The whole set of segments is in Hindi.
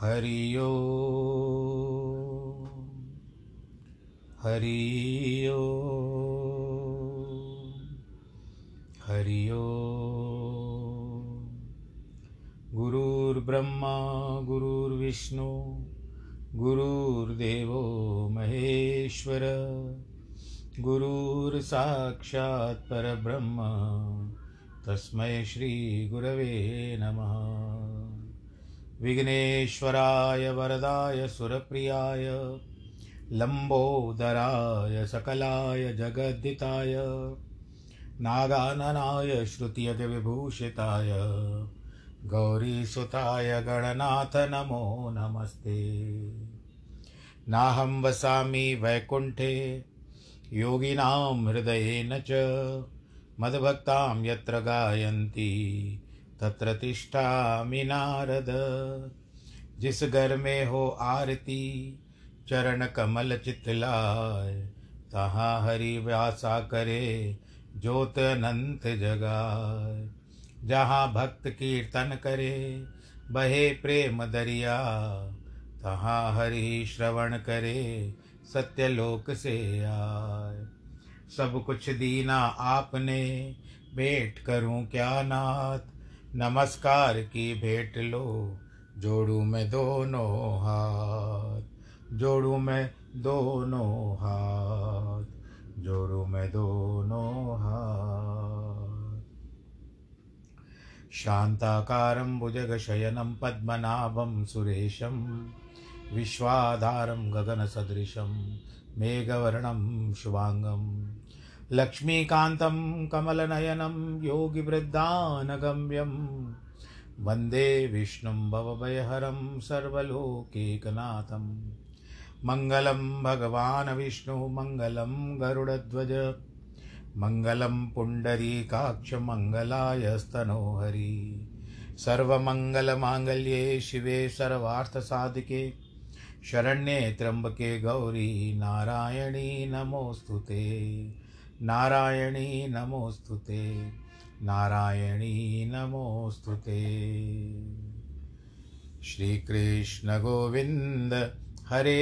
हरिओम हरिओम हरिओम। गुरुर्ब्रह्मा गुरुर्विष्णु गुरुर्देवो महेश्वर, गुरुर्साक्षात् परब्रह्म तस्मै श्री गुरवे नमः। विघ्नेश्वराय वरदाय सुरप्रियाय लंबोदराय सकलाय जगद्दिताय नागाननाय श्रुतियगविभूषिताय गौरीसुताय गणनाथ नमो नमस्ते। नाहं वसामि वैकुंठे योगिनां हृदयेन च, मद्भक्तां यत्र गायन्ति तत्र तिष्ठामि नारद। जिस घर में हो आरती, चरण कमल चितलाय, तहाँ हरि व्यासा करे, ज्योत अनंत जगाए। जहाँ भक्त कीर्तन करे, बहे प्रेम दरिया, तहाँ हरि श्रवण करे, सत्यलोक से आए। सब कुछ दीना आपने, भेंट करूं क्या नाथ, नमस्कार की भेंट लो, जोड़ू मैं दोनों हाथ, जोड़ू मैं दोनों हाथ, जोड़ू मैं दोनों हाथ। शांताकारं भुजगशयनं पद्मनाभं सुरेशं, विश्वाधारं गगनसदृशं मेघवर्णं शुभांगं, लक्ष्मीकान्तं कमलनयनं योगिवृद्धानगम्यं, वन्दे विष्णुं भवभयहरं सर्वलोकैकनाथं। मङ्गलं भगवान् विष्णु, मङ्गलं गरुडध्वज, मङ्गलं पुण्डरीकाक्ष, मङ्गलायस्तनोहरि। सर्वमङ्गलमाङ्गल्ये शिवे सर्वार्थसाधिके, शरण्ये त्र्यम्बके गौरी नारायणी नमोऽस्तु ते, नारायणी नमोऽस्तु ते, नारायणी नमोऽस्तु ते। श्रीकृष्ण गोविन्द हरे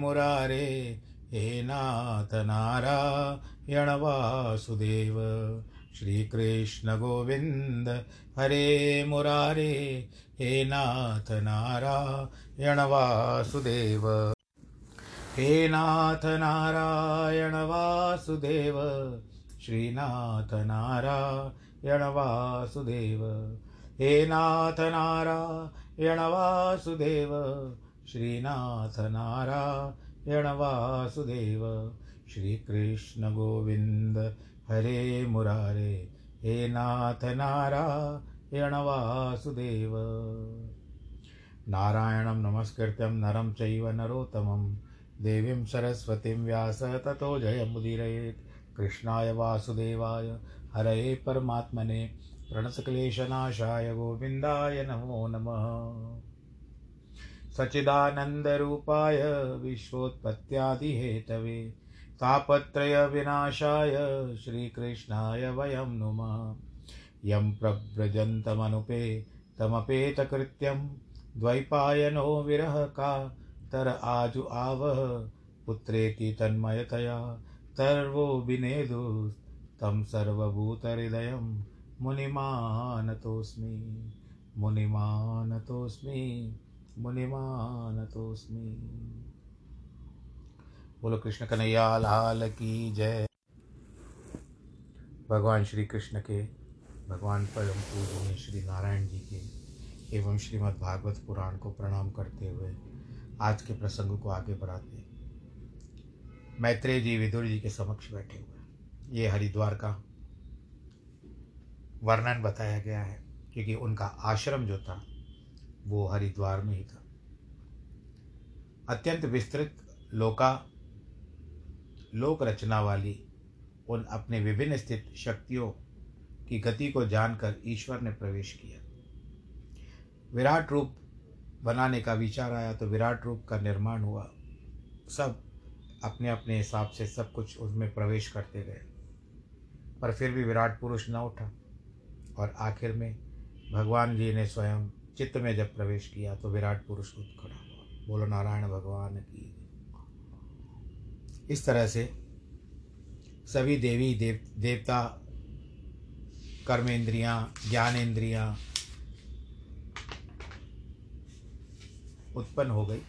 मुरारे, हे नाथ नारायण वासुदेव। श्रीकृष्ण गोविन्द हरे मुरारे, हे नाथ नारायण वासुदेव, हे नाथ नारायण वासुदेव, श्रीनाथ नारायण वासुदेव, हे नाथ नारायण वासुदेव, श्रीनाथ नारायण वासुदेव। श्रीकृष्ण गोविन्द हरे मुरारे, हे नाथ नारायण वासुदेव। नारायणं नमस्कृत्यं नरं चैव नरोत्तमं, देवीं सरस्वतीं व्यास ततो जयमुदीरयेत्। कृष्णाय वासुदेवाय हरये परमात्मने, प्रणतक्लेशनाशाय गोविन्दाय नमो नमः। सच्चिदानन्दरूपाय विश्वोत्पत्त्यादिहेतवे, तापत्रय विनाशाय श्रीकृष्णाय वयं नुमः। यं प्रव्रजन्तमनुपे तमपेतकृत्यं, द्वैपायनो विरह का तर आजु आवह, पुत्रेति तन्मयतया तर्वो विनेदु, तं सर्वभूतहृदयं मुनिमानतोऽस्मि, मुनिमानतोऽस्मि, मुनिमानतोऽस्मि। बोलो कृष्ण कन्हैया लाल की जय। भगवान श्री कृष्ण के, भगवान परम पूजनीय श्री नारायण जी के एवं श्रीमद् भागवत पुराण को प्रणाम करते हुए आज के प्रसंग को आगे बढ़ाते, मैत्रेय जी विदुर जी के समक्ष बैठे हुए ये हरिद्वार का वर्णन बताया गया है, क्योंकि उनका आश्रम जो था वो हरिद्वार में ही था। अत्यंत विस्तृत लोक रचना वाली उन अपने विभिन्न स्थित शक्तियों की गति को जानकर ईश्वर ने प्रवेश किया। विराट रूप बनाने का विचार आया तो विराट रूप का निर्माण हुआ। सब अपने अपने हिसाब से सब कुछ उसमें प्रवेश करते गए, पर फिर भी विराट पुरुष न उठा और आखिर में भगवान जी ने स्वयं चित्त में जब प्रवेश किया तो विराट पुरुष उठ खड़ा हुआ। बोलो नारायण भगवान की। इस तरह से सभी देवी देवता, कर्मेंद्रियाँ, ज्ञानेंद्रियाँ उत्पन्न हो गई।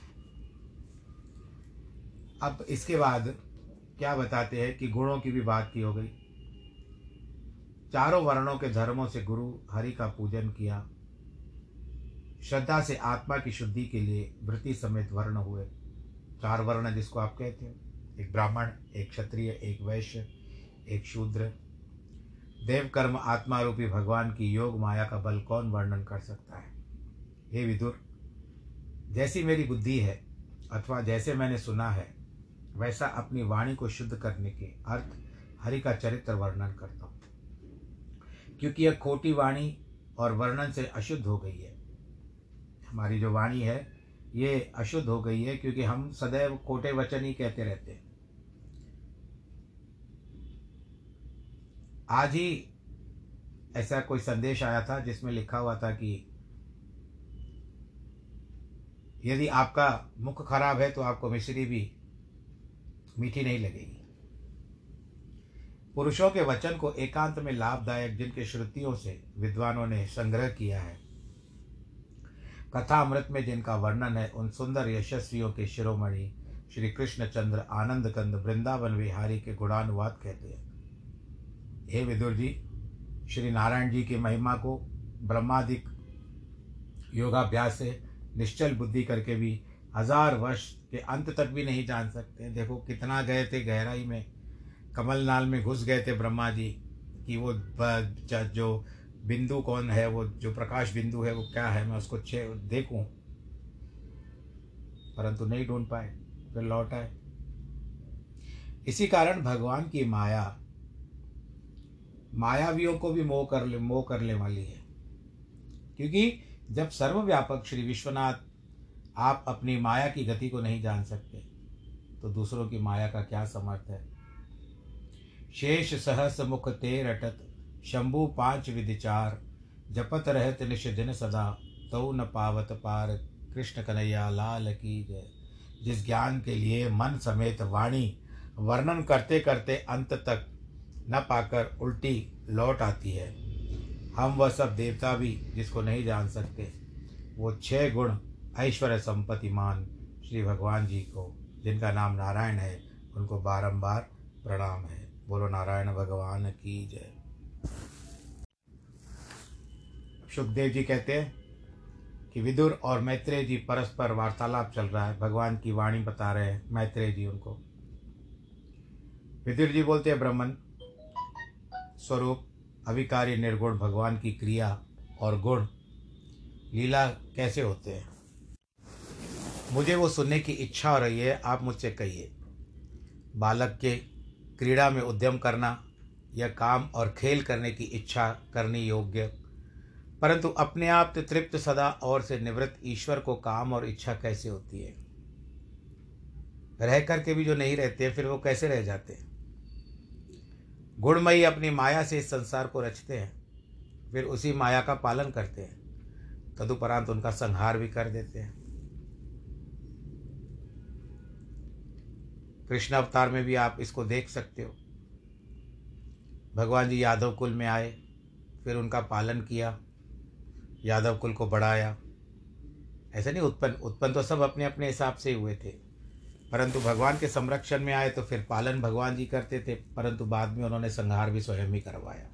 अब इसके बाद क्या बताते हैं कि गुणों की भी बात की हो गई। चारों वर्णों के धर्मों से गुरु हरि का पूजन किया। श्रद्धा से आत्मा की शुद्धि के लिए वृत्ति समेत वर्ण हुए। चार वर्ण जिसको आप कहते हो, एक ब्राह्मण, एक क्षत्रिय, एक वैश्य, एक शूद्र। देव कर्म आत्मा रूपी भगवान की योग माया का बल कौन वर्णन कर सकता है। हे विदुर, जैसी मेरी बुद्धि है अथवा जैसे मैंने सुना है वैसा अपनी वाणी को शुद्ध करने के अर्थ हरि का चरित्र वर्णन करता हूँ, क्योंकि यह खोटी वाणी और वर्णन से अशुद्ध हो गई है। हमारी जो वाणी है ये अशुद्ध हो गई है, क्योंकि हम सदैव खोटे वचन ही कहते रहते हैं। आज ही ऐसा कोई संदेश आया था जिसमें लिखा हुआ था कि यदि आपका मुख खराब है तो आपको मिश्री भी मीठी नहीं लगेगी। पुरुषों के वचन को एकांत में लाभदायक जिनके श्रुतियों से विद्वानों ने संग्रह किया है, कथा अमृत में जिनका वर्णन है, उन सुंदर यशस्वियों के शिरोमणि श्री कृष्णचंद्र आनंद कंद वृंदावन विहारी के गुणानुवाद कहते हैं। हे विदुर जी, श्री नारायण जी की महिमा को ब्रह्मादिक योगाभ्यास से निश्चल बुद्धि करके भी 1000 वर्ष के अंत तक भी नहीं जान सकते। देखो कितना गए थे गहराई में, कमल नाल में घुस गए थे ब्रह्मा जी कि वो जो बिंदु कौन है, वो जो प्रकाश बिंदु है वो क्या है, मैं उसको देखूं, परंतु नहीं ढूंढ पाए, फिर लौट आए। इसी कारण भगवान की माया मायावियों को भी मोह करने वाली है, क्योंकि जब सर्वव्यापक श्री विश्वनाथ आप अपनी माया की गति को नहीं जान सकते तो दूसरों की माया का क्या समर्थ है। शेष सहस मुख ते रटत शंभु 5 विधिचार, जपत रहत निश दिन सदा तौ न पावत पार। कृष्ण कन्हैया लाल की जय। जिस ज्ञान के लिए मन समेत वाणी वर्णन करते करते अंत तक न पाकर उल्टी लौट आती है, हम वह सब देवता भी जिसको नहीं जान सकते, वो 6 गुण ऐश्वर्य संपत्ति मान श्री भगवान जी को जिनका नाम नारायण है, उनको बारंबार प्रणाम है। बोलो नारायण भगवान की जय। सुखदेव जी कहते हैं कि विदुर और मैत्रेय जी परस्पर वार्तालाप चल रहा है, भगवान की वाणी बता रहे हैं मैत्रेय जी उनको। विदुर जी बोलते हैं, ब्रह्मन स्वरूप अविकारी निर्गुण भगवान की क्रिया और गुण लीला कैसे होते हैं, मुझे वो सुनने की इच्छा हो रही है, आप मुझसे कहिए। बालक के क्रीड़ा में उद्यम करना या काम और खेल करने की इच्छा करनी योग्य, परंतु अपने आप तृप्त सदा और से निवृत्त ईश्वर को काम और इच्छा कैसे होती है। रह करके भी जो नहीं रहते फिर वो कैसे रह जाते हैं। गुणमयी अपनी माया से इस संसार को रचते हैं, फिर उसी माया का पालन करते हैं, तदुपरांत उनका संहार भी कर देते हैं। कृष्ण अवतार में भी आप इसको देख सकते हो। भगवान जी यादव कुल में आए, फिर उनका पालन किया, यादव कुल को बढ़ाया। ऐसे नहीं, उत्पन्न तो सब अपने अपने हिसाब से हुए थे, परंतु भगवान के संरक्षण में आए तो फिर पालन भगवान जी करते थे, परंतु बाद में उन्होंने संहार भी स्वयं ही करवाया।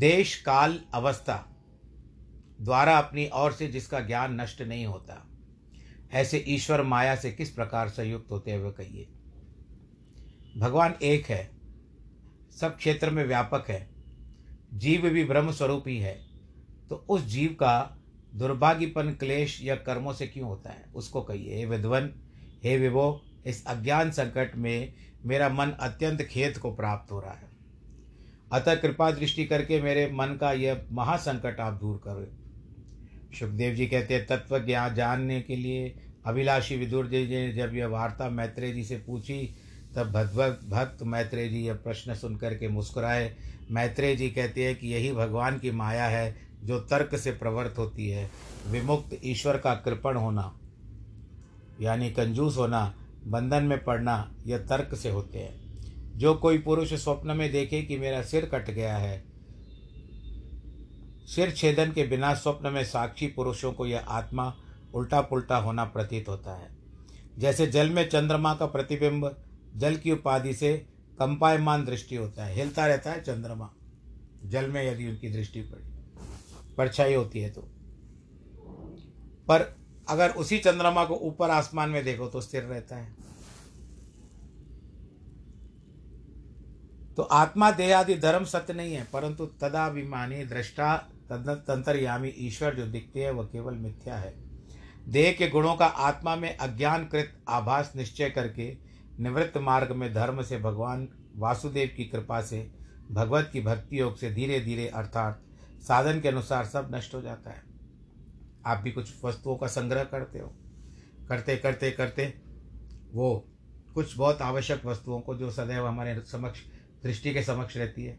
देश काल अवस्था द्वारा अपनी ओर से जिसका ज्ञान नष्ट नहीं होता, ऐसे ईश्वर माया से किस प्रकार संयुक्त होते हुए कहिए। भगवान एक है, सब क्षेत्र में व्यापक है, जीव भी ब्रह्म स्वरूप ही है, तो उस जीव का दुर्भाग्यपन क्लेश या कर्मों से क्यों होता है, उसको कहिए। हे विद्वन, हे विभो, इस अज्ञान संकट में मेरा मन अत्यंत खेद को प्राप्त हो रहा है, अतः कृपा दृष्टि करके मेरे मन का यह महासंकट आप दूर करो। सुखदेव जी कहते हैं, तत्व ज्ञान जानने के लिए अभिलाषी विदुर जी ने जब यह वार्ता मैत्रेय जी से पूछी तब भक्त मैत्रेय जी यह प्रश्न सुनकर के मुस्कुराए। मैत्रेय जी कहते हैं कि यही भगवान की माया है जो तर्क से प्रवृत्त होती है। विमुक्त ईश्वर का कृपण होना यानी कंजूस होना, बंधन में पड़ना, यह तर्क से होते हैं। जो कोई पुरुष स्वप्न में देखे कि मेरा सिर कट गया है, सिर छेदन के बिना स्वप्न में साक्षी पुरुषों को यह आत्मा उल्टा पुल्टा होना प्रतीत होता है। जैसे जल में चंद्रमा का प्रतिबिंब जल की उपाधि से कंपायमान दृष्टि होता है, हिलता रहता है चंद्रमा जल में, यदि उनकी दृष्टि पड़ी परछाई होती है तो। पर अगर उसी चंद्रमा को ऊपर आसमान में देखो तो स्थिर रहता है। तो आत्मा देह आदि धर्म सत्य नहीं है, परंतु तदाभिमानी दृष्टा तंत्रयामी ईश्वर जो दिखते हैं वह केवल मिथ्या है। देह के गुणों का आत्मा में अज्ञानकृत आभास निश्चय करके निवृत्त मार्ग में धर्म से भगवान वासुदेव की कृपा से भगवत की भक्ति योग से धीरे धीरे अर्थात साधन के अनुसार सब नष्ट हो जाता है। आप भी कुछ वस्तुओं का संग्रह करते हो, करते करते करते वो कुछ बहुत आवश्यक वस्तुओं को जो सदैव हमारे समक्ष दृष्टि के समक्ष रहती है,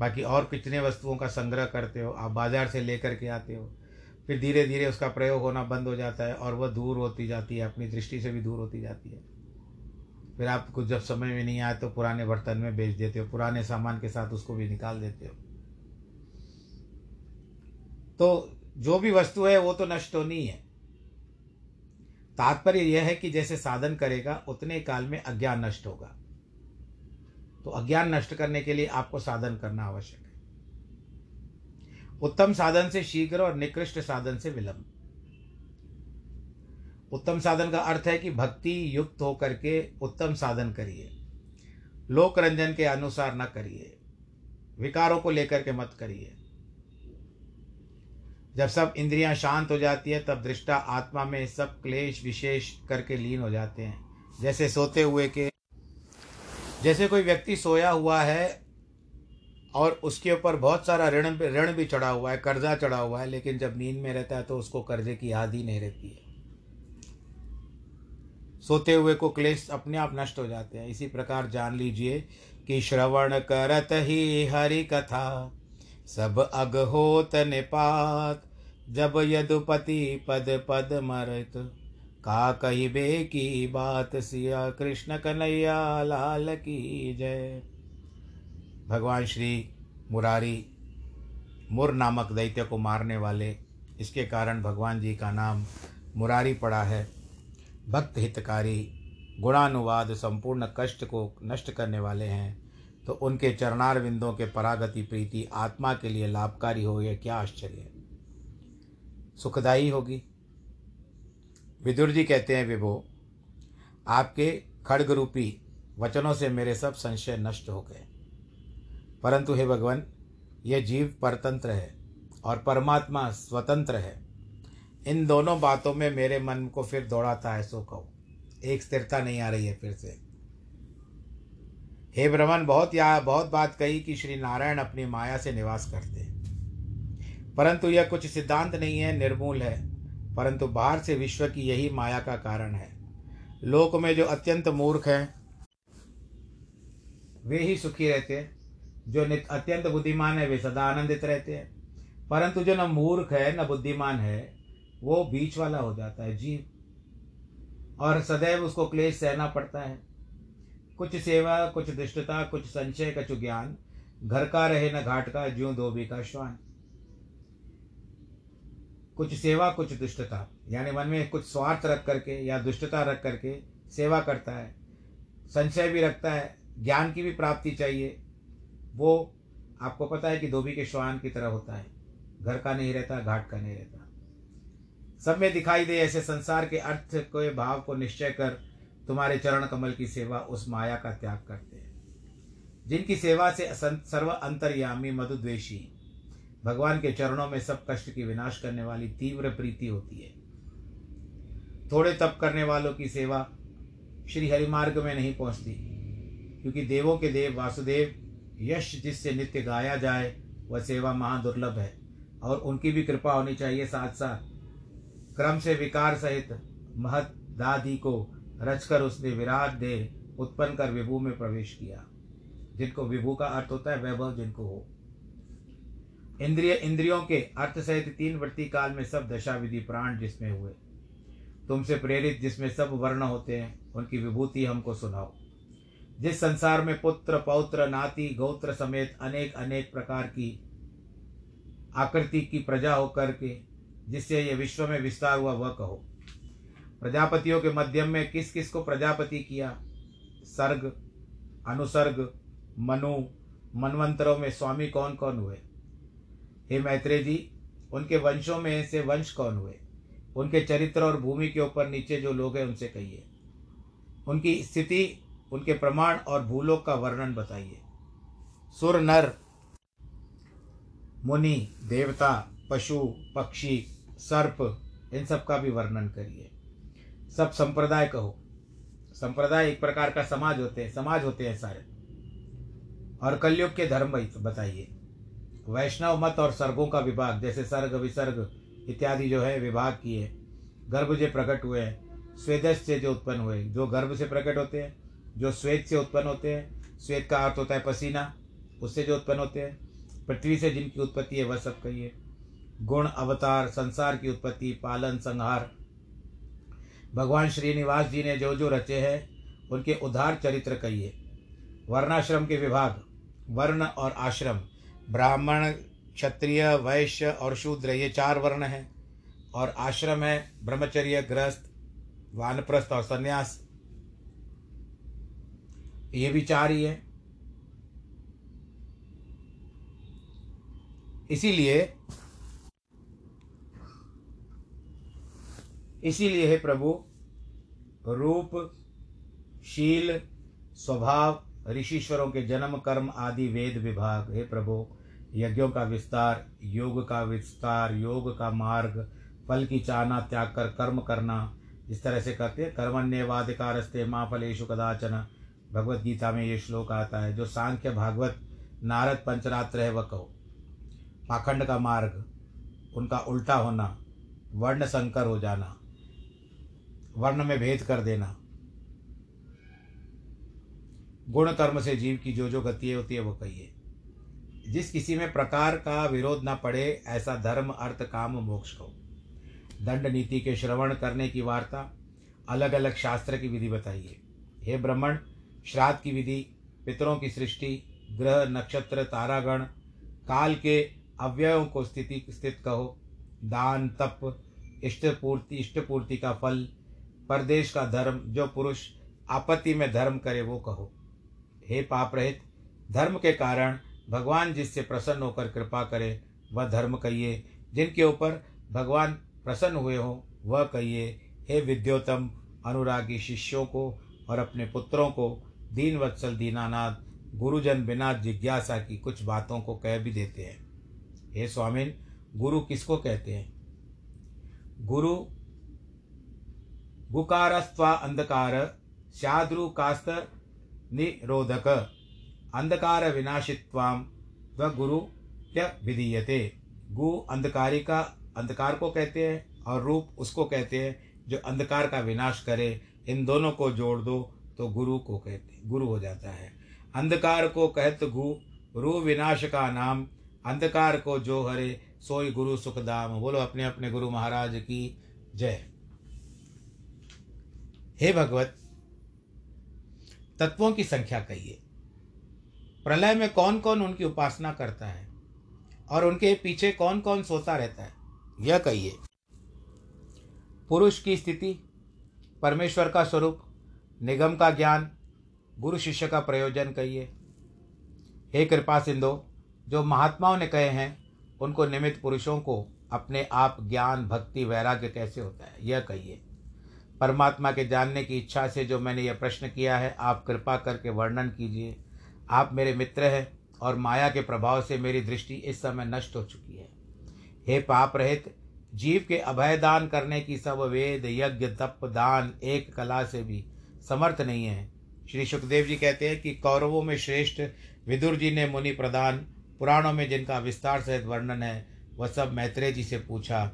बाकी और कितने वस्तुओं का संग्रह करते हो। आप बाजार से लेकर के आते हो, फिर धीरे धीरे उसका प्रयोग होना बंद हो जाता है और वह दूर होती जाती है, अपनी दृष्टि से भी दूर होती जाती है। फिर आपको जब समझ में नहीं आए तो पुराने बर्तन में बेच देते हो, पुराने सामान के साथ उसको भी निकाल देते हो। तो जो भी वस्तु है वो तो नष्ट होनी है। तात्पर्य यह है कि जैसे साधन करेगा उतने काल में अज्ञान नष्ट होगा। तो अज्ञान नष्ट करने के लिए आपको साधन करना आवश्यक है। उत्तम साधन से शीघ्र और निकृष्ट साधन से विलंब। उत्तम साधन का अर्थ है कि भक्ति युक्त होकर के उत्तम साधन करिए, लोक रंजन के अनुसार न करिए, विकारों को लेकर के मत करिए। जब सब इंद्रियां शांत हो जाती है तब दृष्टा आत्मा में सब क्लेश विशेष करके लीन हो जाते हैं। जैसे सोते हुए के जैसे कोई व्यक्ति सोया हुआ है और उसके ऊपर बहुत सारा ऋण भी चढ़ा हुआ है, कर्जा चढ़ा हुआ है, लेकिन जब नींद में रहता है तो उसको कर्जे की याद ही नहीं रहती है। सोते हुए को क्लेश अपने आप नष्ट हो जाते हैं। इसी प्रकार जान लीजिए कि श्रवण करत ही हरि कथा सब अग होत निपात, जब यदुपति पद पद मरत का कहिबे की बात। सिया कृष्ण कन्हैया लाल की जय। भगवान श्री मुरारी मुर नामक दैत्य को मारने वाले, इसके कारण भगवान जी का नाम मुरारी पड़ा है। भक्त हितकारी गुणानुवाद संपूर्ण कष्ट को नष्ट करने वाले हैं, तो उनके चरणारविंदों के परागति प्रीति आत्मा के लिए लाभकारी हो, यह क्या आश्चर्य है, सुखदायी होगी। विदुर जी कहते हैं, विभो आपके खड्ग रूपी वचनों से मेरे सब संशय नष्ट हो गए, परंतु हे भगवान यह जीव परतंत्र है और परमात्मा स्वतंत्र है, इन दोनों बातों में मेरे मन को फिर दौड़ाता है, सो कहो एक स्थिरता नहीं आ रही है फिर से। हे ब्रह्मन, बहुत बात कही कि श्री नारायण अपनी माया से निवास करते हैं, परंतु यह कुछ सिद्धांत नहीं है, निर्मूल है, परंतु बाहर से विश्व की यही माया का कारण है। लोक में जो अत्यंत मूर्ख हैं वे ही सुखी रहते हैं, जो अत्यंत बुद्धिमान है वे सदा आनंदित रहते हैं, परंतु जो न मूर्ख है न बुद्धिमान है वो बीच वाला हो जाता है जीव, और सदैव उसको क्लेश सहना पड़ता है। कुछ सेवा, कुछ दुष्टता, कुछ संशय, कुछ ज्ञान, घर का रहे न घाट का, ज्यों धोबी का श्वान। कुछ सेवा कुछ दुष्टता, यानी मन में कुछ स्वार्थ रख करके या दुष्टता रख करके सेवा करता है, संशय भी रखता है, ज्ञान की भी प्राप्ति चाहिए, वो आपको पता है कि धोबी के श्वान की तरह होता है, घर का नहीं रहता, घाट का नहीं रहता। सब में दिखाई दे ऐसे संसार के अर्थ के भाव को निश्चय कर तुम्हारे चरण कमल की सेवा उस माया का त्याग करते हैं, जिनकी सेवा से सर्व अंतर्यामी मधुद्वेषी भगवान के चरणों में सब कष्ट की विनाश करने वाली तीव्र प्रीति होती है। थोड़े तप करने वालों की सेवा श्री हरि मार्ग में नहीं पहुंचती, क्योंकि देवों के देव वासुदेव यश जिससे नित्य गाया जाए वह सेवा महादुर्लभ है, और उनकी भी कृपा होनी चाहिए। साथ साथ क्रम से विकार सहित महदादि को रचकर उसने विराट देह उत्पन्न कर विभू में प्रवेश किया, जिनको विभू का अर्थ होता है वैभव जिनको हो। इंद्रियों के अर्थ सहित 3 वृत्ति काल में सब दशा विधि प्राण जिसमें हुए, तुमसे प्रेरित जिसमें सब वर्ण होते हैं, उनकी विभूति हमको सुनाओ। जिस संसार में पुत्र पौत्र नाती गोत्र समेत अनेक अनेक प्रकार की आकृति की प्रजा होकर के जिससे यह विश्व में विस्तार हुआ, वह कहो। प्रजापतियों के मध्यम में किस किस को प्रजापति किया, सर्ग अनुसर्ग मनु मनवंतरों में स्वामी कौन कौन हुए। हे मैत्रेय जी, उनके वंशों में से वंश कौन हुए, उनके चरित्र और भूमि के ऊपर नीचे जो लोग हैं उनसे कहिए, उनकी स्थिति उनके प्रमाण और भूलोक का वर्णन बताइए। सुर नर मुनि देवता पशु पक्षी सर्प इन सब का भी वर्णन करिए। सब संप्रदाय कहो। संप्रदाय एक प्रकार का समाज होते हैं सारे, और कलयुग के धर्म बताइए। वैष्णव मत और सर्गों का विभाग, जैसे सर्ग विसर्ग इत्यादि जो है विभाग किए। गर्भ से प्रकट हुए हैं, स्वेदश से जो उत्पन्न हुए, जो गर्भ से प्रकट होते हैं, जो स्वेद से उत्पन्न होते हैं, स्वेद का अर्थ होता है पसीना, उससे जो उत्पन्न होते हैं, पृथ्वी से जिनकी उत्पत्ति है, वह सब कहिए। गुण अवतार, संसार की उत्पत्ति, पालन संहार, भगवान श्रीनिवास जी ने जो जो रचे हैं उनके उद्धार चरित्र कहिए। वर्णाश्रम के विभाग, वर्ण और आश्रम, ब्राह्मण क्षत्रिय वैश्य और शूद्र, ये 4 वर्ण हैं, और आश्रम है ब्रह्मचर्य गृहस्थ वानप्रस्थ और सन्यास, ये भी 4 ही है। इसीलिए हे प्रभु, रूप शील स्वभाव ऋषिश्वरों के जन्म कर्म आदि वेद विभाग, हे प्रभु यज्ञों का विस्तार, योग का विस्तार, योग का मार्ग, फल की चाहना त्याग कर कर्म करना, इस तरह से करते हैं। कर्मण्येवाधिकारस्ते मा फलेषु कदाचन, भगवत गीता में ये श्लोक आता है। जो सांख्य भागवत नारद पंचरात्र है, वह कहो। पाखंड का मार्ग, उनका उल्टा होना, वर्ण संकर हो जाना, वर्ण में भेद कर देना, गुण कर्म से जीव की जो जो गति होती है वो कहिए। जिस किसी में प्रकार का विरोध न पड़े, ऐसा धर्म अर्थ काम मोक्ष कहो। दंड नीति के श्रवण करने की वार्ता, अलग अलग शास्त्र की विधि बताइए। हे ब्राह्मण, श्राद्ध की विधि, पितरों की सृष्टि, ग्रह नक्षत्र तारागण, काल के अव्ययों को स्थित कहो। दान तप, इष्टपूर्ति का फल, परदेश का धर्म, जो पुरुष आपत्ति में धर्म करे वो कहो। हे पाप रहित, धर्म के कारण भगवान जिससे प्रसन्न होकर कृपा करे वह धर्म कहिए। जिनके ऊपर भगवान प्रसन्न हुए हो वह कहिए। हे विद्योत्तम, अनुरागी शिष्यों को और अपने पुत्रों को दीन वत्सल दीनानाथ गुरुजन बिना जिज्ञासा की कुछ बातों को कह भी देते हैं। हे स्वामिन, गुरु किसको कहते हैं? गुरु गुकारस्त्वा अंधकार शाद्रु कास्त निरोधक अंधकार विनाशित्वाम व गुरु त्य विधीयते। गु अंधकारी का अंधकार को कहते हैं, और रूप उसको कहते हैं जो अंधकार का विनाश करे। इन दोनों को जोड़ दो तो गुरु को कहते गुरु हो जाता है। अंधकार को कहत गु, रु विनाश का नाम, अंधकार को जो हरे सोई गुरु सुखदाम। बोलो अपने अपने गुरु महाराज की जय। हे भगवत, तत्वों की संख्या कहिए। प्रलय में कौन कौन उनकी उपासना करता है और उनके पीछे कौन कौन सोता रहता है, यह कहिए। पुरुष की स्थिति, परमेश्वर का स्वरूप, निगम का ज्ञान, गुरु शिष्य का प्रयोजन कहिए। हे कृपा सिंधु, जो महात्माओं ने कहे हैं उनको निमित्त पुरुषों को अपने आप ज्ञान भक्ति वैराग्य कैसे होता है, यह कहिए। परमात्मा के जानने की इच्छा से जो मैंने यह प्रश्न किया है, आप कृपा करके वर्णन कीजिए। आप मेरे मित्र हैं और माया के प्रभाव से मेरी दृष्टि इस समय नष्ट हो चुकी है। हे पाप रहित, जीव के अभय दान करने की सब वेद यज्ञ तप दान एक कला से भी समर्थ नहीं है। श्री सुखदेव जी कहते हैं कि कौरवों में श्रेष्ठ विदुर जी ने मुनि प्रदान, पुराणों में जिनका विस्तार सहित वर्णन है, वह सब मैत्रेय जी से पूछा।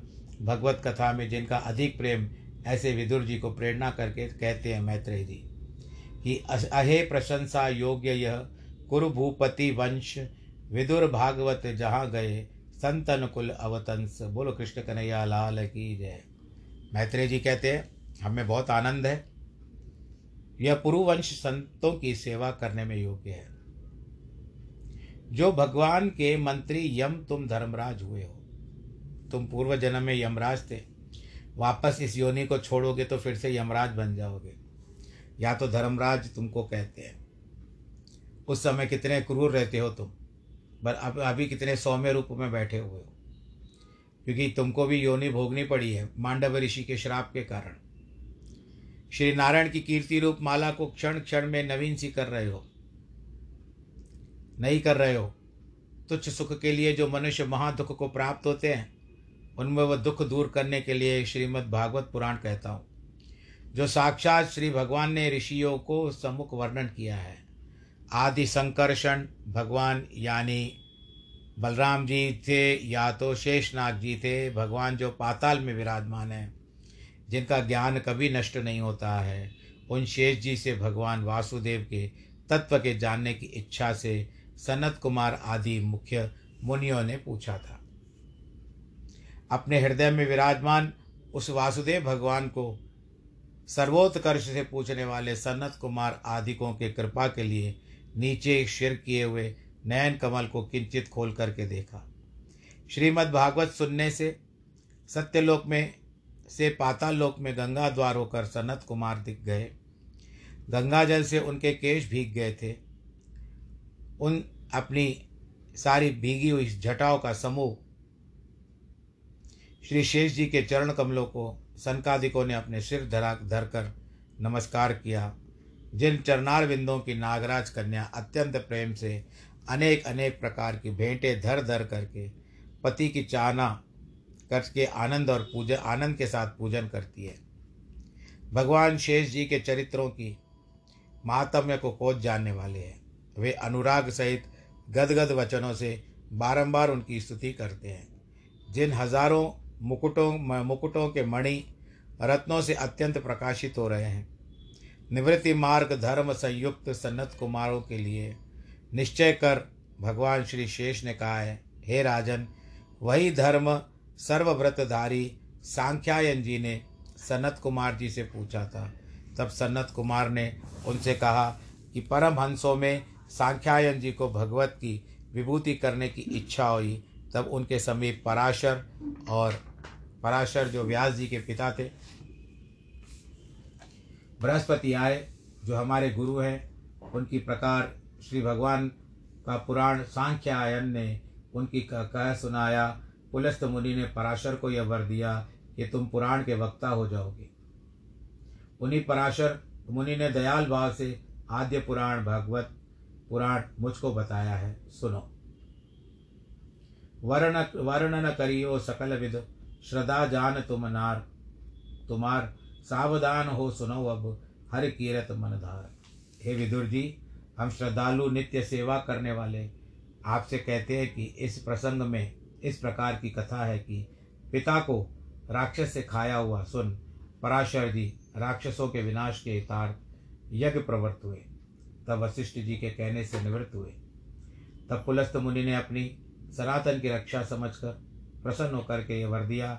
भगवत कथा में जिनका अधिक प्रेम, ऐसे विदुर जी को प्रेरणा करके कहते हैं मैत्रेय जी। कि अहे प्रशंसा योग्य यह कुरुभूपति वंश विदुर भागवत जहाँ गए संतन कुल अवतंस। बोलो कृष्ण कन्हैया लाल की जय। मैत्रेय जी कहते हैं हमें बहुत आनंद है, यह पुरुवंश संतों की सेवा करने में योग्य है। जो भगवान के मंत्री यम तुम धर्मराज हुए हो, तुम पूर्व जन्म में यमराज थे, वापस इस योनि को छोड़ोगे तो फिर से यमराज बन जाओगे, या तो धर्मराज तुमको कहते हैं। उस समय कितने क्रूर रहते हो तुम, पर अभी कितने सौम्य रूप में बैठे हुए हो, क्योंकि तुमको भी योनि भोगनी पड़ी है मांडव ऋषि के श्राप के कारण। श्री नारायण की कीर्ति रूप माला को क्षण क्षण में नवीन सी कर रहे हो, नहीं कर रहे हो। तुच्छ सुख के लिए जो मनुष्य महादुख को प्राप्त होते हैं, उनमें वह दुख दूर करने के लिए श्रीमद् भागवत पुराण कहता हूँ, जो साक्षात श्री भगवान ने ऋषियों को सम्मुख वर्णन किया है। आदि संकर्षण भगवान यानी बलराम जी थे या तो शेषनाग जी थे, भगवान जो पाताल में विराजमान है, जिनका ज्ञान कभी नष्ट नहीं होता है। उन शेष जी से भगवान वासुदेव के तत्व के जानने की इच्छा से सनत कुमार आदि मुख्य मुनियों ने पूछा था। अपने हृदय में विराजमान उस वासुदेव भगवान को सर्वोत्कर्ष से पूछने वाले सनत कुमार आदिकों के कृपा के लिए नीचे शिर किए हुए नयन कमल को किंचित खोल करके देखा। श्रीमद् भागवत सुनने से सत्यलोक में से पाताल लोक में गंगा द्वार होकर सनत कुमार दिख गए। गंगा जल से उनके केश भीग गए थे। उन अपनी सारी भीगी हुई जटाओं का समूह श्री शेष जी के चरण कमलों को सनकादिकों ने अपने सिर धरकर नमस्कार किया, जिन चरणारविंदों की नागराज कन्या अत्यंत प्रेम से अनेक अनेक प्रकार की भेंटें धर धर करके पति की चाहना करके आनंद के साथ पूजन करती है। भगवान शेष जी के चरित्रों की महात्म्य को खोज जानने वाले हैं। वे अनुराग सहित गदगद वचनों से बारंबार उनकी स्तुति करते हैं। जिन हजारों मुकुटों के मणि रत्नों से अत्यंत प्रकाशित हो रहे हैं, निवृत्ति मार्ग धर्म संयुक्त सन्नत कुमारों के लिए निश्चय कर भगवान श्री शेष ने कहा है, हे राजन, वही धर्म सर्वव्रतधारी सांख्यायन जी ने सनत कुमार जी से पूछा था। तब सनत कुमार ने उनसे कहा कि परम हंसों में सांख्यायन जी को भगवत की विभूति करने की इच्छा हुई। तब उनके समीप पराशर जो व्यास जी के पिता थे, बृहस्पति आए, जो हमारे गुरु हैं। उनकी प्रकार श्री भगवान का पुराण सांख्यायन ने उनकी कह सुनाया। पुलस्त मुनि ने पराशर को यह वर दिया कि तुम पुराण के वक्ता हो जाओगे। उन्हीं पराशर मुनि ने दयाल भाव से आद्य पुराण भागवत पुराण मुझको बताया है, सुनो। वर्णन करियो सकल विद श्रद्धा जान तुम नार, तुम्हार सावधान हो सुनो अब हर कीरत मनधार। हे विदुर जी, हम श्रद्धालु नित्य सेवा करने वाले आपसे कहते हैं कि इस प्रसंग में इस प्रकार की कथा है कि पिता को राक्षस से खाया हुआ सुन पराशर जी राक्षसों के विनाश के हितार्थ यज्ञ प्रवृत्त हुए। तब वशिष्ठ जी के कहने से निवृत्त हुए। तब पुलस्त मुनि ने अपनी सनातन की रक्षा समझकर प्रसन्न होकर के ये वर दिया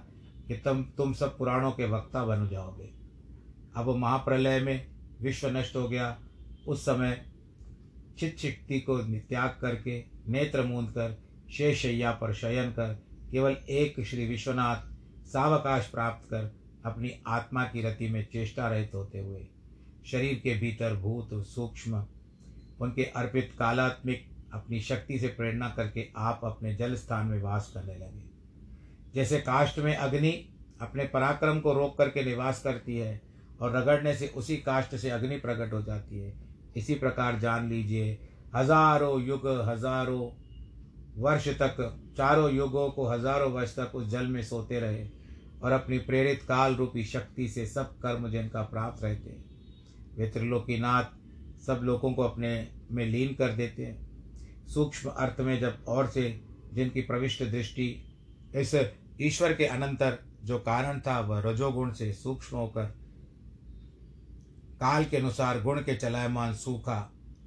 कि तुम सब पुराणों के वक्ता बन जाओगे। अब महाप्रलय में विश्व नष्ट हो गया। उस समय चित्तशक्ति को त्याग करके नेत्र मूंद कर शेषय्या पर शयन कर केवल एक श्री विश्वनाथ सावकाश प्राप्त कर अपनी आत्मा की रति में चेष्टा रहित होते हुए शरीर के भीतर भूत सूक्ष्म उनके अर्पित कालात्मिक अपनी शक्ति से प्रेरणा करके आप अपने जल स्थान में वास करने लगे। जैसे काष्ठ में अग्नि अपने पराक्रम को रोक करके निवास करती है और रगड़ने से उसी काष्ठ से अग्नि प्रकट हो जाती है, इसी प्रकार जान लीजिए हजारों युग हजारों वर्ष तक चारों युगों को हजारों वर्ष तक उस जल में सोते रहे और अपनी प्रेरित काल रूपी शक्ति से सब कर्म जिनका प्राप्त रहते हैं वे त्रिलोकीनाथ सब लोगों को अपने में लीन कर देते हैं। सूक्ष्म अर्थ में जब और से जिनकी प्रविष्ट दृष्टि इस ईश्वर के अनंतर जो कारण था वह रजोगुण से सूक्ष्म होकर काल के अनुसार गुण के चलायमान सूखा,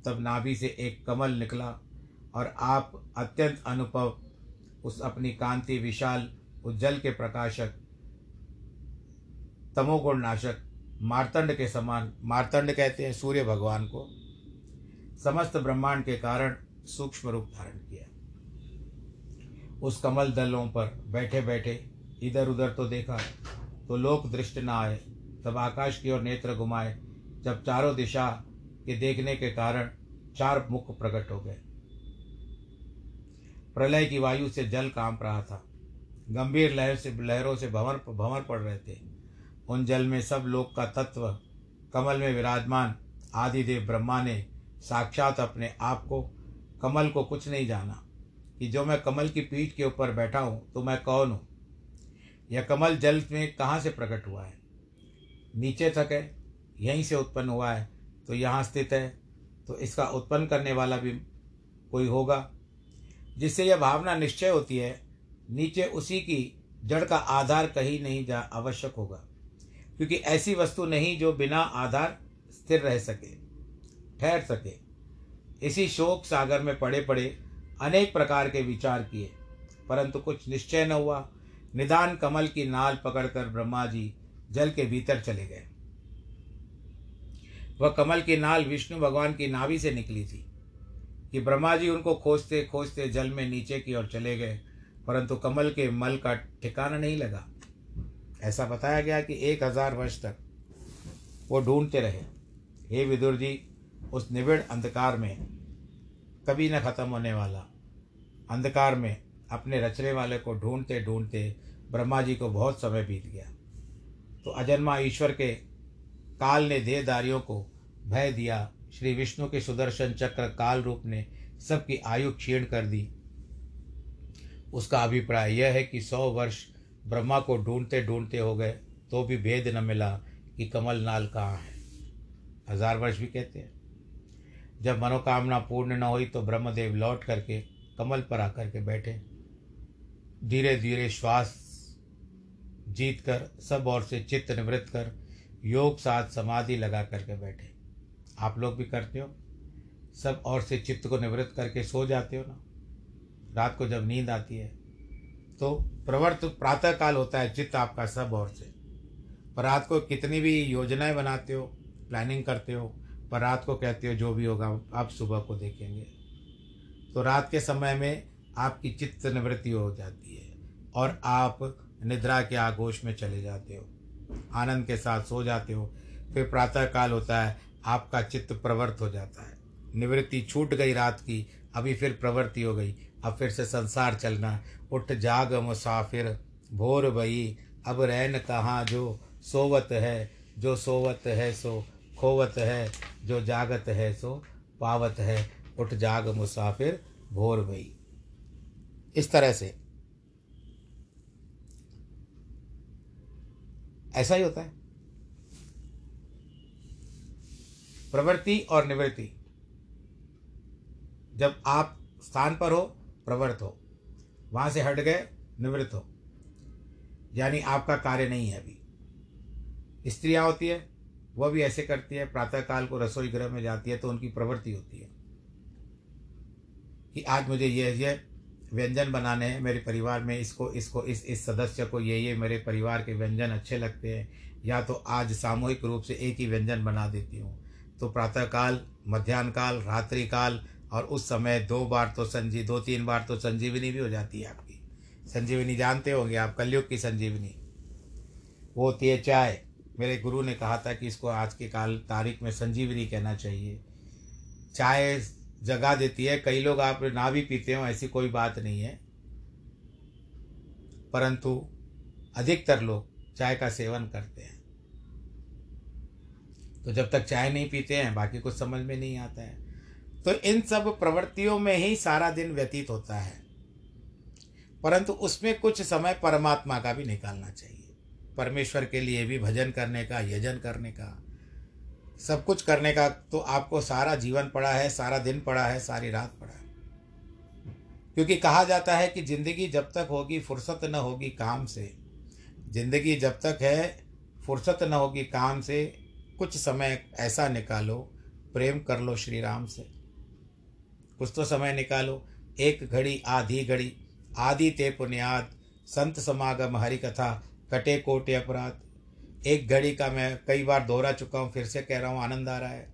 तब नाभि से एक कमल निकला और आप अत्यंत अनुपम उस अपनी कांति विशाल उज्जल के प्रकाशक तमोगुण नाशक मार्तंड के समान, मार्तंड कहते हैं सूर्य भगवान को, समस्त ब्रह्मांड के कारण सूक्ष्म रूप धारण किया। उस कमल दलों पर बैठे बैठे इधर उधर तो देखा तो लोक दृष्टि न आए, तब आकाश की ओर नेत्र घुमाए, जब चारों दिशा के देखने के कारण चार मुख प्रकट हो गए। प्रलय की वायु से जल कांप रहा था, गंभीर लहरों से भंवर पड़ रहे थे। उन जल में सब लोक का तत्व कमल में विराजमान आदिदेव ब्रह्मा ने साक्षात अपने आप को, कमल को कुछ नहीं जाना कि जो मैं कमल की पीठ के ऊपर बैठा हूँ तो मैं कौन हूँ, यह कमल जल में कहाँ से प्रकट हुआ है, नीचे तक है, यहीं से उत्पन्न हुआ है तो यहाँ स्थित है, तो इसका उत्पन्न करने वाला भी कोई होगा। जिससे यह भावना निश्चय होती है नीचे उसी की जड़ का आधार कहीं नहीं जा आवश्यक होगा, क्योंकि ऐसी वस्तु नहीं जो बिना आधार स्थिर रह सके, ठहर सके। इसी शोक सागर में पड़े पड़े अनेक प्रकार के विचार किए, परंतु कुछ निश्चय न हुआ। निदान कमल की नाल पकड़कर ब्रह्मा जी जल के भीतर चले गए। वह कमल की नाल विष्णु भगवान की नाभि से निकली थी कि ब्रह्मा जी उनको खोजते खोजते जल में नीचे की ओर चले गए, परंतु कमल के मल का ठिकाना नहीं लगा। ऐसा बताया गया कि 1000 वर्ष तक वो ढूंढते रहे। हे विदुर जी, उस निबिड़ अंधकार में कभी न खत्म होने वाला अंधकार में अपने रचने वाले को ढूंढते ढूंढते ब्रह्मा जी को बहुत समय बीत गया। तो अजन्मा ईश्वर के काल ने देहधारियों को भय दिया। श्री विष्णु के सुदर्शन चक्र काल रूप ने सबकी आयु क्षीण कर दी। उसका अभिप्राय यह है कि 100 वर्ष ब्रह्मा को ढूंढते ढूंढते हो गए तो भी भेद न मिला कि कमल नाल कहाँ है। 1000 वर्ष भी कहते हैं। जब मनोकामना पूर्ण न हुई तो ब्रह्मदेव लौट करके कमल पर आकर के बैठे। धीरे धीरे श्वास जीत कर सब ओर से चित्त निवृत्त कर योग साथ समाधि लगा करके बैठे। आप लोग भी करते हो, सब ओर से चित्त को निवृत्त करके सो जाते हो ना। रात को जब नींद आती है तो प्रवर्त प्रातः काल होता है, चित्त आपका सब ओर से। पर रात को कितनी भी योजनाएं बनाते हो, प्लानिंग करते हो, पर रात को कहते हो जो भी होगा आप सुबह को देखेंगे। तो रात के समय में आपकी चित्त निवृत्ति हो जाती है और आप निद्रा के आगोश में चले जाते हो, आनंद के साथ सो जाते हो। फिर प्रातः काल होता है, आपका चित्त प्रवृत्त हो जाता है। निवृत्ति छूट गई रात की, अभी फिर प्रवृत्ति हो गई, अब फिर से संसार चलना। उठ जाग मुसाफिर भोर भई, अब रहन कहाँ जो सोवत है। जो सोवत है सो खोवत है, जो जागत है सो पावत है। उठ जाग मुसाफिर भोर भई। इस तरह से ऐसा ही होता है। प्रवृत्ति और निवृत्ति, जब आप स्थान पर हो प्रवृत्त हो, वहाँ से हट गए निवृत्त हो, यानी आपका कार्य नहीं है अभी। स्त्रियाँ होती है, वह भी ऐसे करती है। प्रातःकाल को रसोई गृह में जाती है तो उनकी प्रवृत्ति होती है कि आज मुझे ये व्यंजन बनाने हैं मेरे परिवार में, इसको इस सदस्य को ये मेरे परिवार के व्यंजन अच्छे लगते हैं, या तो आज सामूहिक रूप से एक ही व्यंजन बना देती हूँ। तो प्रातःकाल, मध्याह्न काल, रात्रि काल, और उस समय 2 बार तो 2-3 बार तो संजीवनी भी हो जाती है आपकी। संजीवनी जानते होंगे आप, कलयुग की संजीवनी वो होती है चाय। मेरे गुरु ने कहा था कि इसको आज के काल तारीख में संजीवनी कहना चाहिए। चाय जगा देती है, कई लोग आप ना भी पीते हो ऐसी कोई बात नहीं है, परंतु अधिकतर लोग चाय का सेवन करते हैं। तो जब तक चाय नहीं पीते हैं बाकी कुछ समझ में नहीं आता है। तो इन सब प्रवृत्तियों में ही सारा दिन व्यतीत होता है, परंतु उसमें कुछ समय परमात्मा का भी निकालना चाहिए। परमेश्वर के लिए भी भजन करने का, यजन करने का, सब कुछ करने का तो आपको सारा जीवन पड़ा है, सारा दिन पड़ा है, सारी रात पड़ा है। क्योंकि कहा जाता है कि जिंदगी जब तक होगी फुर्सत न होगी काम से, जिंदगी जब तक है फुर्सत न होगी काम से, कुछ समय ऐसा निकालो, प्रेम कर लो श्री राम से, कुछ तो समय निकालो, एक घड़ी आधी घड़ी, आदि ते पुण्याद संत समागम हरि कथा कटे कोटि अपराध। एक घड़ी का मैं कई बार दोहरा चुका हूँ, फिर से कह रहा हूँ, आनंद आ रहा है।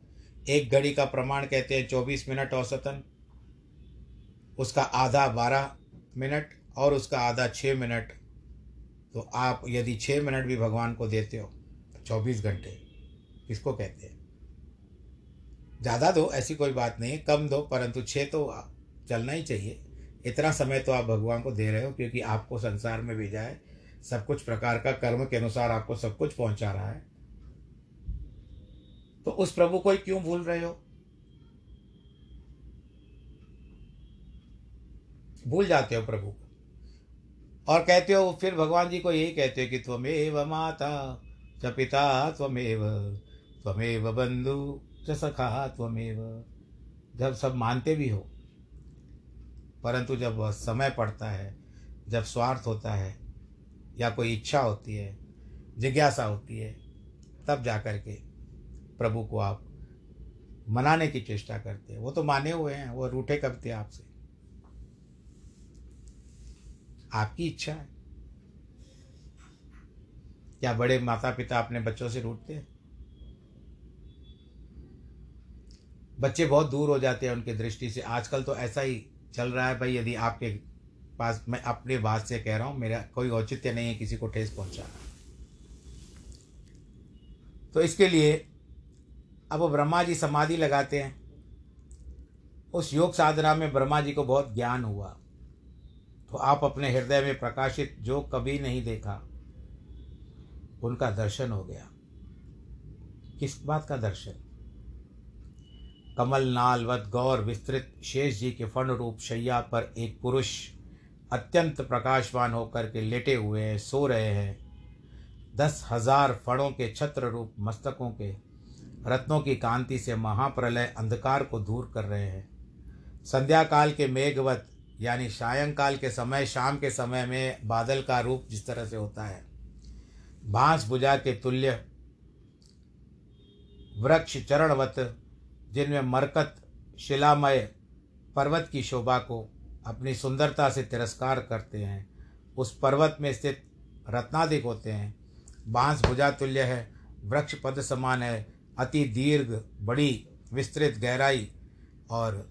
एक घड़ी का प्रमाण कहते हैं 24 मिनट औसतन, उसका आधा 12 मिनट और उसका आधा 6 मिनट। तो आप यदि 6 मिनट भी भगवान को देते हो तो 24 घंटे किसको कहते हैं। ज़्यादा दो ऐसी कोई बात नहीं है, कम दो, परंतु 6 तो चलना ही चाहिए। इतना समय तो आप भगवान को दे रहे हो, क्योंकि आपको संसार में भेजा है, सब कुछ प्रकार का कर्म के अनुसार आपको सब कुछ पहुंचा रहा है। तो उस प्रभु को ही क्यों भूल रहे हो? भूल जाते हो प्रभु को और कहते हो, फिर भगवान जी को यही कहते हो कि त्वमेव माता च पिता त्वमेव, त्वमेव बंधु च सखा त्वमेव। जब सब मानते भी हो, परंतु जब समय पड़ता है, जब स्वार्थ होता है या कोई इच्छा होती है, जिज्ञासा होती है, तब जा कर के प्रभु को आप मनाने की चेष्टा करते हैं। वो तो माने हुए हैं, वो रूठे कब थे आपसे? आपकी इच्छा है। क्या बड़े माता पिता अपने बच्चों से रूठते हैं? बच्चे बहुत दूर हो जाते हैं उनकी दृष्टि से। आजकल तो ऐसा ही चल रहा है भाई। यदि आपके पास, मैं अपने बात से कह रहा हूँ, मेरा कोई औचित्य नहीं है किसी को ठेस पहुँचाना। तो इसके लिए अब वो ब्रह्मा जी समाधि लगाते हैं। उस योग साधना में ब्रह्मा जी को बहुत ज्ञान हुआ। तो आप अपने हृदय में प्रकाशित जो कभी नहीं देखा, उनका दर्शन हो गया। किस बात का दर्शन? कमल नालवत गौर विस्तृत शेष जी के फण रूप शैया पर एक पुरुष अत्यंत प्रकाशवान होकर के लेटे हुए हैं, सो रहे हैं। 10,000 फणों के छत्र रूप मस्तकों के रत्नों की कांति से महाप्रलय अंधकार को दूर कर रहे हैं। संध्या काल के मेघवत यानी सायंकाल के समय, शाम के समय में बादल का रूप जिस तरह से होता है, बांस भुजा के तुल्य वृक्ष चरणवत जिनमें मरकत शिलामय पर्वत की शोभा को अपनी सुंदरता से तिरस्कार करते हैं। उस पर्वत में स्थित रत्नाधिक होते हैं, बांस भुजा तुल्य है, वृक्ष पद समान है, अति दीर्घ, बड़ी, विस्तृत, गहराई और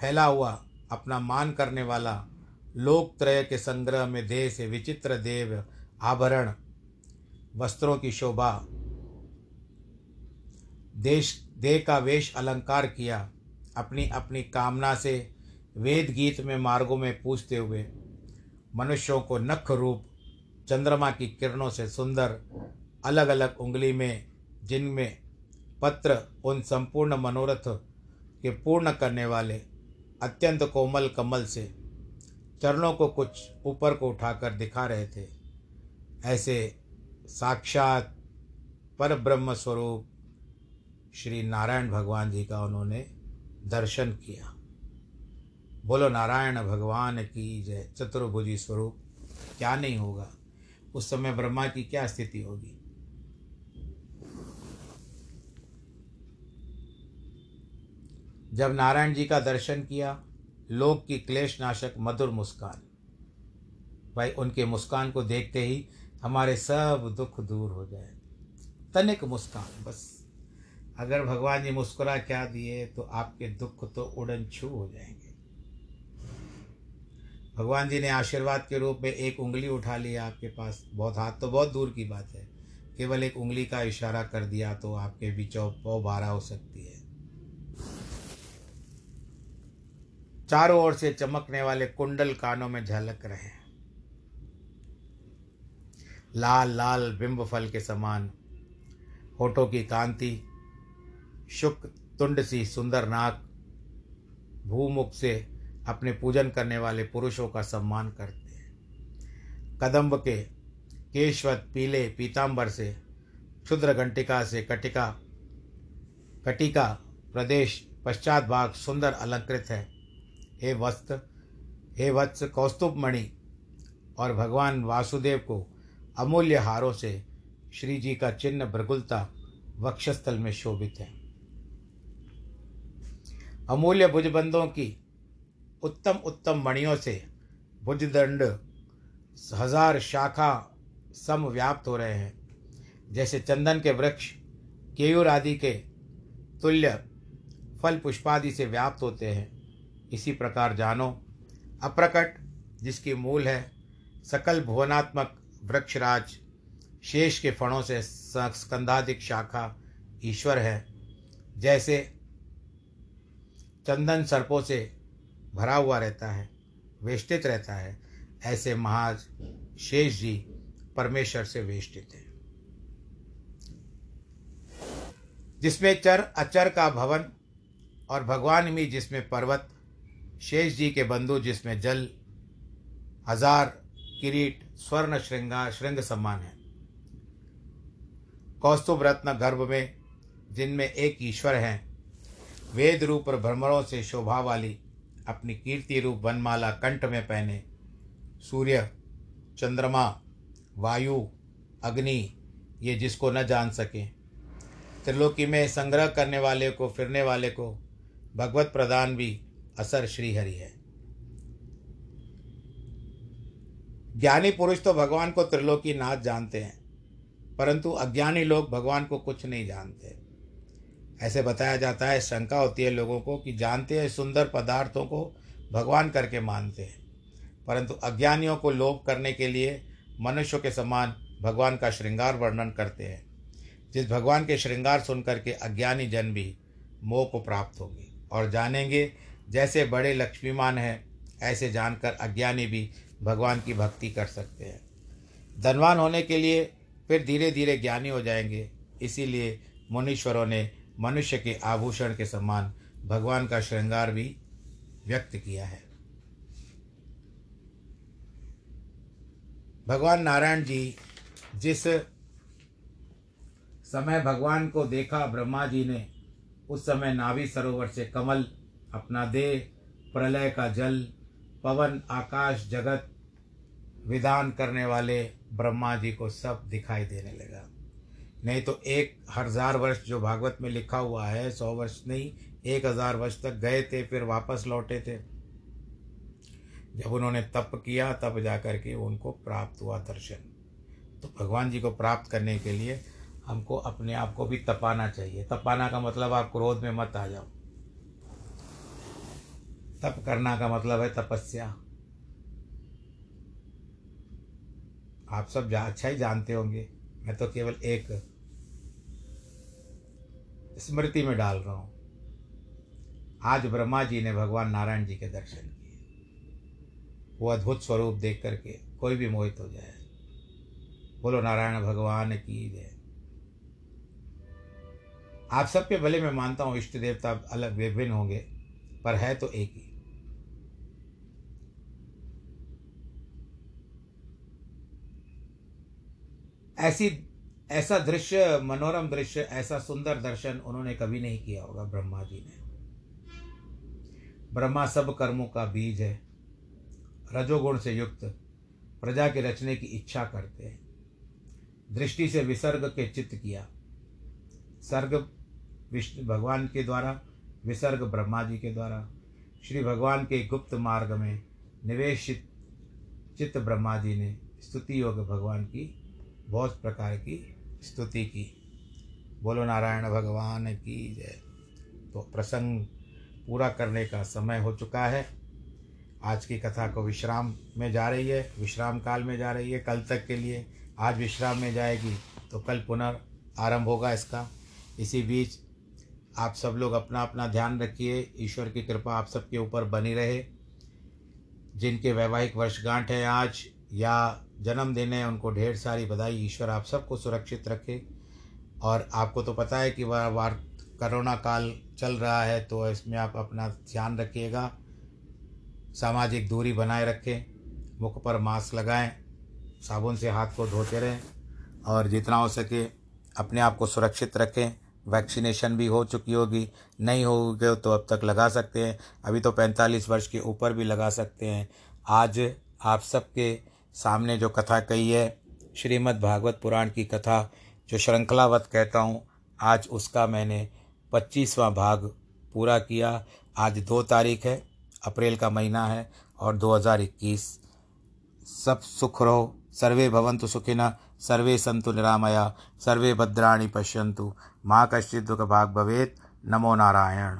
फैला हुआ अपना मान करने वाला। लोकत्रय के संग्रह में देह से विचित्र देव आभरण, वस्त्रों की शोभा, देश देह का वेश अलंकार किया, अपनी अपनी कामना से वेद गीत में मार्गों में पूछते हुए मनुष्यों को नख रूप चंद्रमा की किरणों से सुंदर, अलग अलग उंगली में जिनमें पत्र, उन संपूर्ण मनोरथ के पूर्ण करने वाले अत्यंत कोमल कमल से चरणों को कुछ ऊपर को उठाकर दिखा रहे थे। ऐसे साक्षात परब्रह्म स्वरूप श्री नारायण भगवान जी का उन्होंने दर्शन किया। बोलो नारायण भगवान की जय। चतुर्भुजी स्वरूप, क्या नहीं होगा उस समय ब्रह्मा की क्या स्थिति होगी। जब नारायण जी का दर्शन किया, लोक की क्लेश नाशक मधुर मुस्कान, भाई उनके मुस्कान को देखते ही हमारे सब दुख दूर हो जाए। तनिक मुस्कान बस, अगर भगवान जी मुस्कुरा क्या दिए तो आपके दुख तो उड़न छू हो जाएंगे। भगवान जी ने आशीर्वाद के रूप में एक उंगली उठा ली आपके पास, बहुत हाथ तो बहुत दूर की बात है, केवल एक उंगली का इशारा कर दिया तो आपके भी चौबारा हो सकती है। चारों ओर से चमकने वाले कुंडल कानों में झलक रहे हैं, लाल लाल बिंब फल के समान, होठों की कांति, शुक तुंड सी सुंदर नाक, भूमुख से अपने पूजन करने वाले पुरुषों का सम्मान करते हैं। कदम्ब के केशवत पीले पीतांबर से, क्षुद्र घंटिका से कटिका, कटिका प्रदेश पश्चात भाग सुंदर अलंकृत है। हे वत्स कौस्तुभ मणि और भगवान वासुदेव को अमूल्य हारों से श्री जी का चिन्ह भ्रगुलता वक्षस्थल में शोभित है। अमूल्य भुजबंधों की उत्तम उत्तम मणियों से भुजदंड 1000 शाखा सम व्याप्त हो रहे हैं। जैसे चंदन के वृक्ष केयूर आदि के तुल्य फल पुष्पादि से व्याप्त होते हैं, इसी प्रकार जानो अप्रकट जिसकी मूल है सकल भुवनात्मक वृक्षराज, शेष के फणों से स्कंधादिक शाखा ईश्वर है। जैसे चंदन सर्पों से भरा हुआ रहता है, वेष्टित रहता है, ऐसे महाज शेष जी परमेश्वर से वेष्टित हैं। जिसमें चर अचर का भवन और भगवान में, जिसमें पर्वत शेष जी के बंधु, जिसमें जल 1000 किरीट स्वर्ण श्रृंग सम्मान है। कौस्तुभ रत्न गर्भ में, जिनमें एक ईश्वर हैं, वेद रूप और भ्रमरों से शोभा वाली, अपनी कीर्ति रूप वनमाला कंठ में पहने, सूर्य चंद्रमा वायु अग्नि ये जिसको न जान सके, त्रिलोकी में संग्रह करने वाले को, फिरने वाले को भगवत प्रदान भी असर श्रीहरि है। ज्ञानी पुरुष तो भगवान को त्रिलोकी नाथ जानते हैं, परंतु अज्ञानी लोग भगवान को कुछ नहीं जानते। ऐसे बताया जाता है, शंका होती है लोगों को कि जानते हैं सुंदर पदार्थों को भगवान करके मानते हैं, परंतु अज्ञानियों को लोभ करने के लिए मनुष्यों के समान भगवान का श्रृंगार वर्णन करते हैं। जिस भगवान के श्रृंगार सुनकर के अज्ञानी जन भी मोह को प्राप्त होगी और जानेंगे। जैसे बड़े लक्ष्मीमान हैं, ऐसे जानकर अज्ञानी भी भगवान की भक्ति कर सकते हैं। धनवान होने के लिए फिर धीरे धीरे ज्ञानी हो जाएंगे। इसीलिए मुनीश्वरों ने मनुष्य के आभूषण के समान भगवान का श्रृंगार भी व्यक्त किया है। भगवान नारायण जी जिस समय भगवान को देखा, ब्रह्मा जी ने उस समय नाभि सरोवर से कमल अपना देह, प्रलय का जल, पवन, आकाश, जगत विधान करने वाले ब्रह्मा जी को सब दिखाई देने लगा। नहीं तो 1000 वर्ष जो भागवत में लिखा हुआ है, 100 वर्ष नहीं 1000 वर्ष तक गए थे, फिर वापस लौटे थे। जब उन्होंने तप किया, तब जाकर के उनको प्राप्त हुआ दर्शन। तो भगवान जी को प्राप्त करने के लिए हमको अपने आप को भी तपाना चाहिए। तपाना का मतलब आप क्रोध में मत आ जाओ। तप करना का मतलब है तपस्या। आप सब अच्छा ही जानते होंगे, मैं तो केवल एक स्मृति में डाल रहा हूँ। आज ब्रह्मा जी ने भगवान नारायण जी के दर्शन किए। वो अद्भुत स्वरूप देख करके कोई भी मोहित हो जाए। बोलो नारायण भगवान की जय। आप सब के भले मैं मानता हूँ इष्ट देवता अलग विभिन्न होंगे, पर है तो एक ही। ऐसा दृश्य, मनोरम दृश्य, ऐसा सुंदर दर्शन उन्होंने कभी नहीं किया होगा ब्रह्मा जी ने। ब्रह्मा सब कर्मों का बीज है, रजोगुण से युक्त, प्रजा के रचने की इच्छा करते हैं। दृष्टि से विसर्ग के चित्त किया। सर्ग विष्णु भगवान के द्वारा, विसर्ग ब्रह्मा जी के द्वारा। श्री भगवान के गुप्त मार्ग में निवेशित चित्त ब्रह्मा जी ने स्तुति योग भगवान की बहुत प्रकार की स्तुति की। बोलो नारायण भगवान की जय। तो प्रसंग पूरा करने का समय हो चुका है। आज की कथा को विश्राम में जा रही है, विश्राम काल में जा रही है कल तक के लिए। आज विश्राम में जाएगी तो कल पुनः आरंभ होगा इसका। इसी बीच आप सब लोग अपना अपना ध्यान रखिए। ईश्वर की कृपा आप सबके ऊपर बनी रहे। जिनके वैवाहिक वर्षगांठ है आज या जन्मदिन है, उनको ढेर सारी बधाई। ईश्वर आप सबको सुरक्षित रखे। और आपको तो पता है कि वार कोरोना काल चल रहा है, तो इसमें आप अपना ध्यान रखिएगा। सामाजिक दूरी बनाए रखें, मुख पर मास्क लगाएं, साबुन से हाथ को धोते रहें और जितना हो सके अपने आप को सुरक्षित रखें। वैक्सीनेशन भी हो चुकी होगी, नहीं होगी तो अब तक लगा सकते हैं। अभी तो 45 वर्ष के ऊपर भी लगा सकते हैं। आज आप सबके सामने जो कथा कही है श्रीमद् भागवत पुराण की कथा, जो श्रृंखलावत कहता हूँ, आज उसका मैंने 25वां भाग पूरा किया। आज 2 तारीख है, अप्रैल का महीना है और 2021। सब सुख रहो, सर्वे भवन्तु सुखिनः, सर्वे सन्तु निरामया, सर्वे भद्राणि पश्यन्तु, माँ कश्चित् दुःखभाग् भवेत्। नमो नारायण।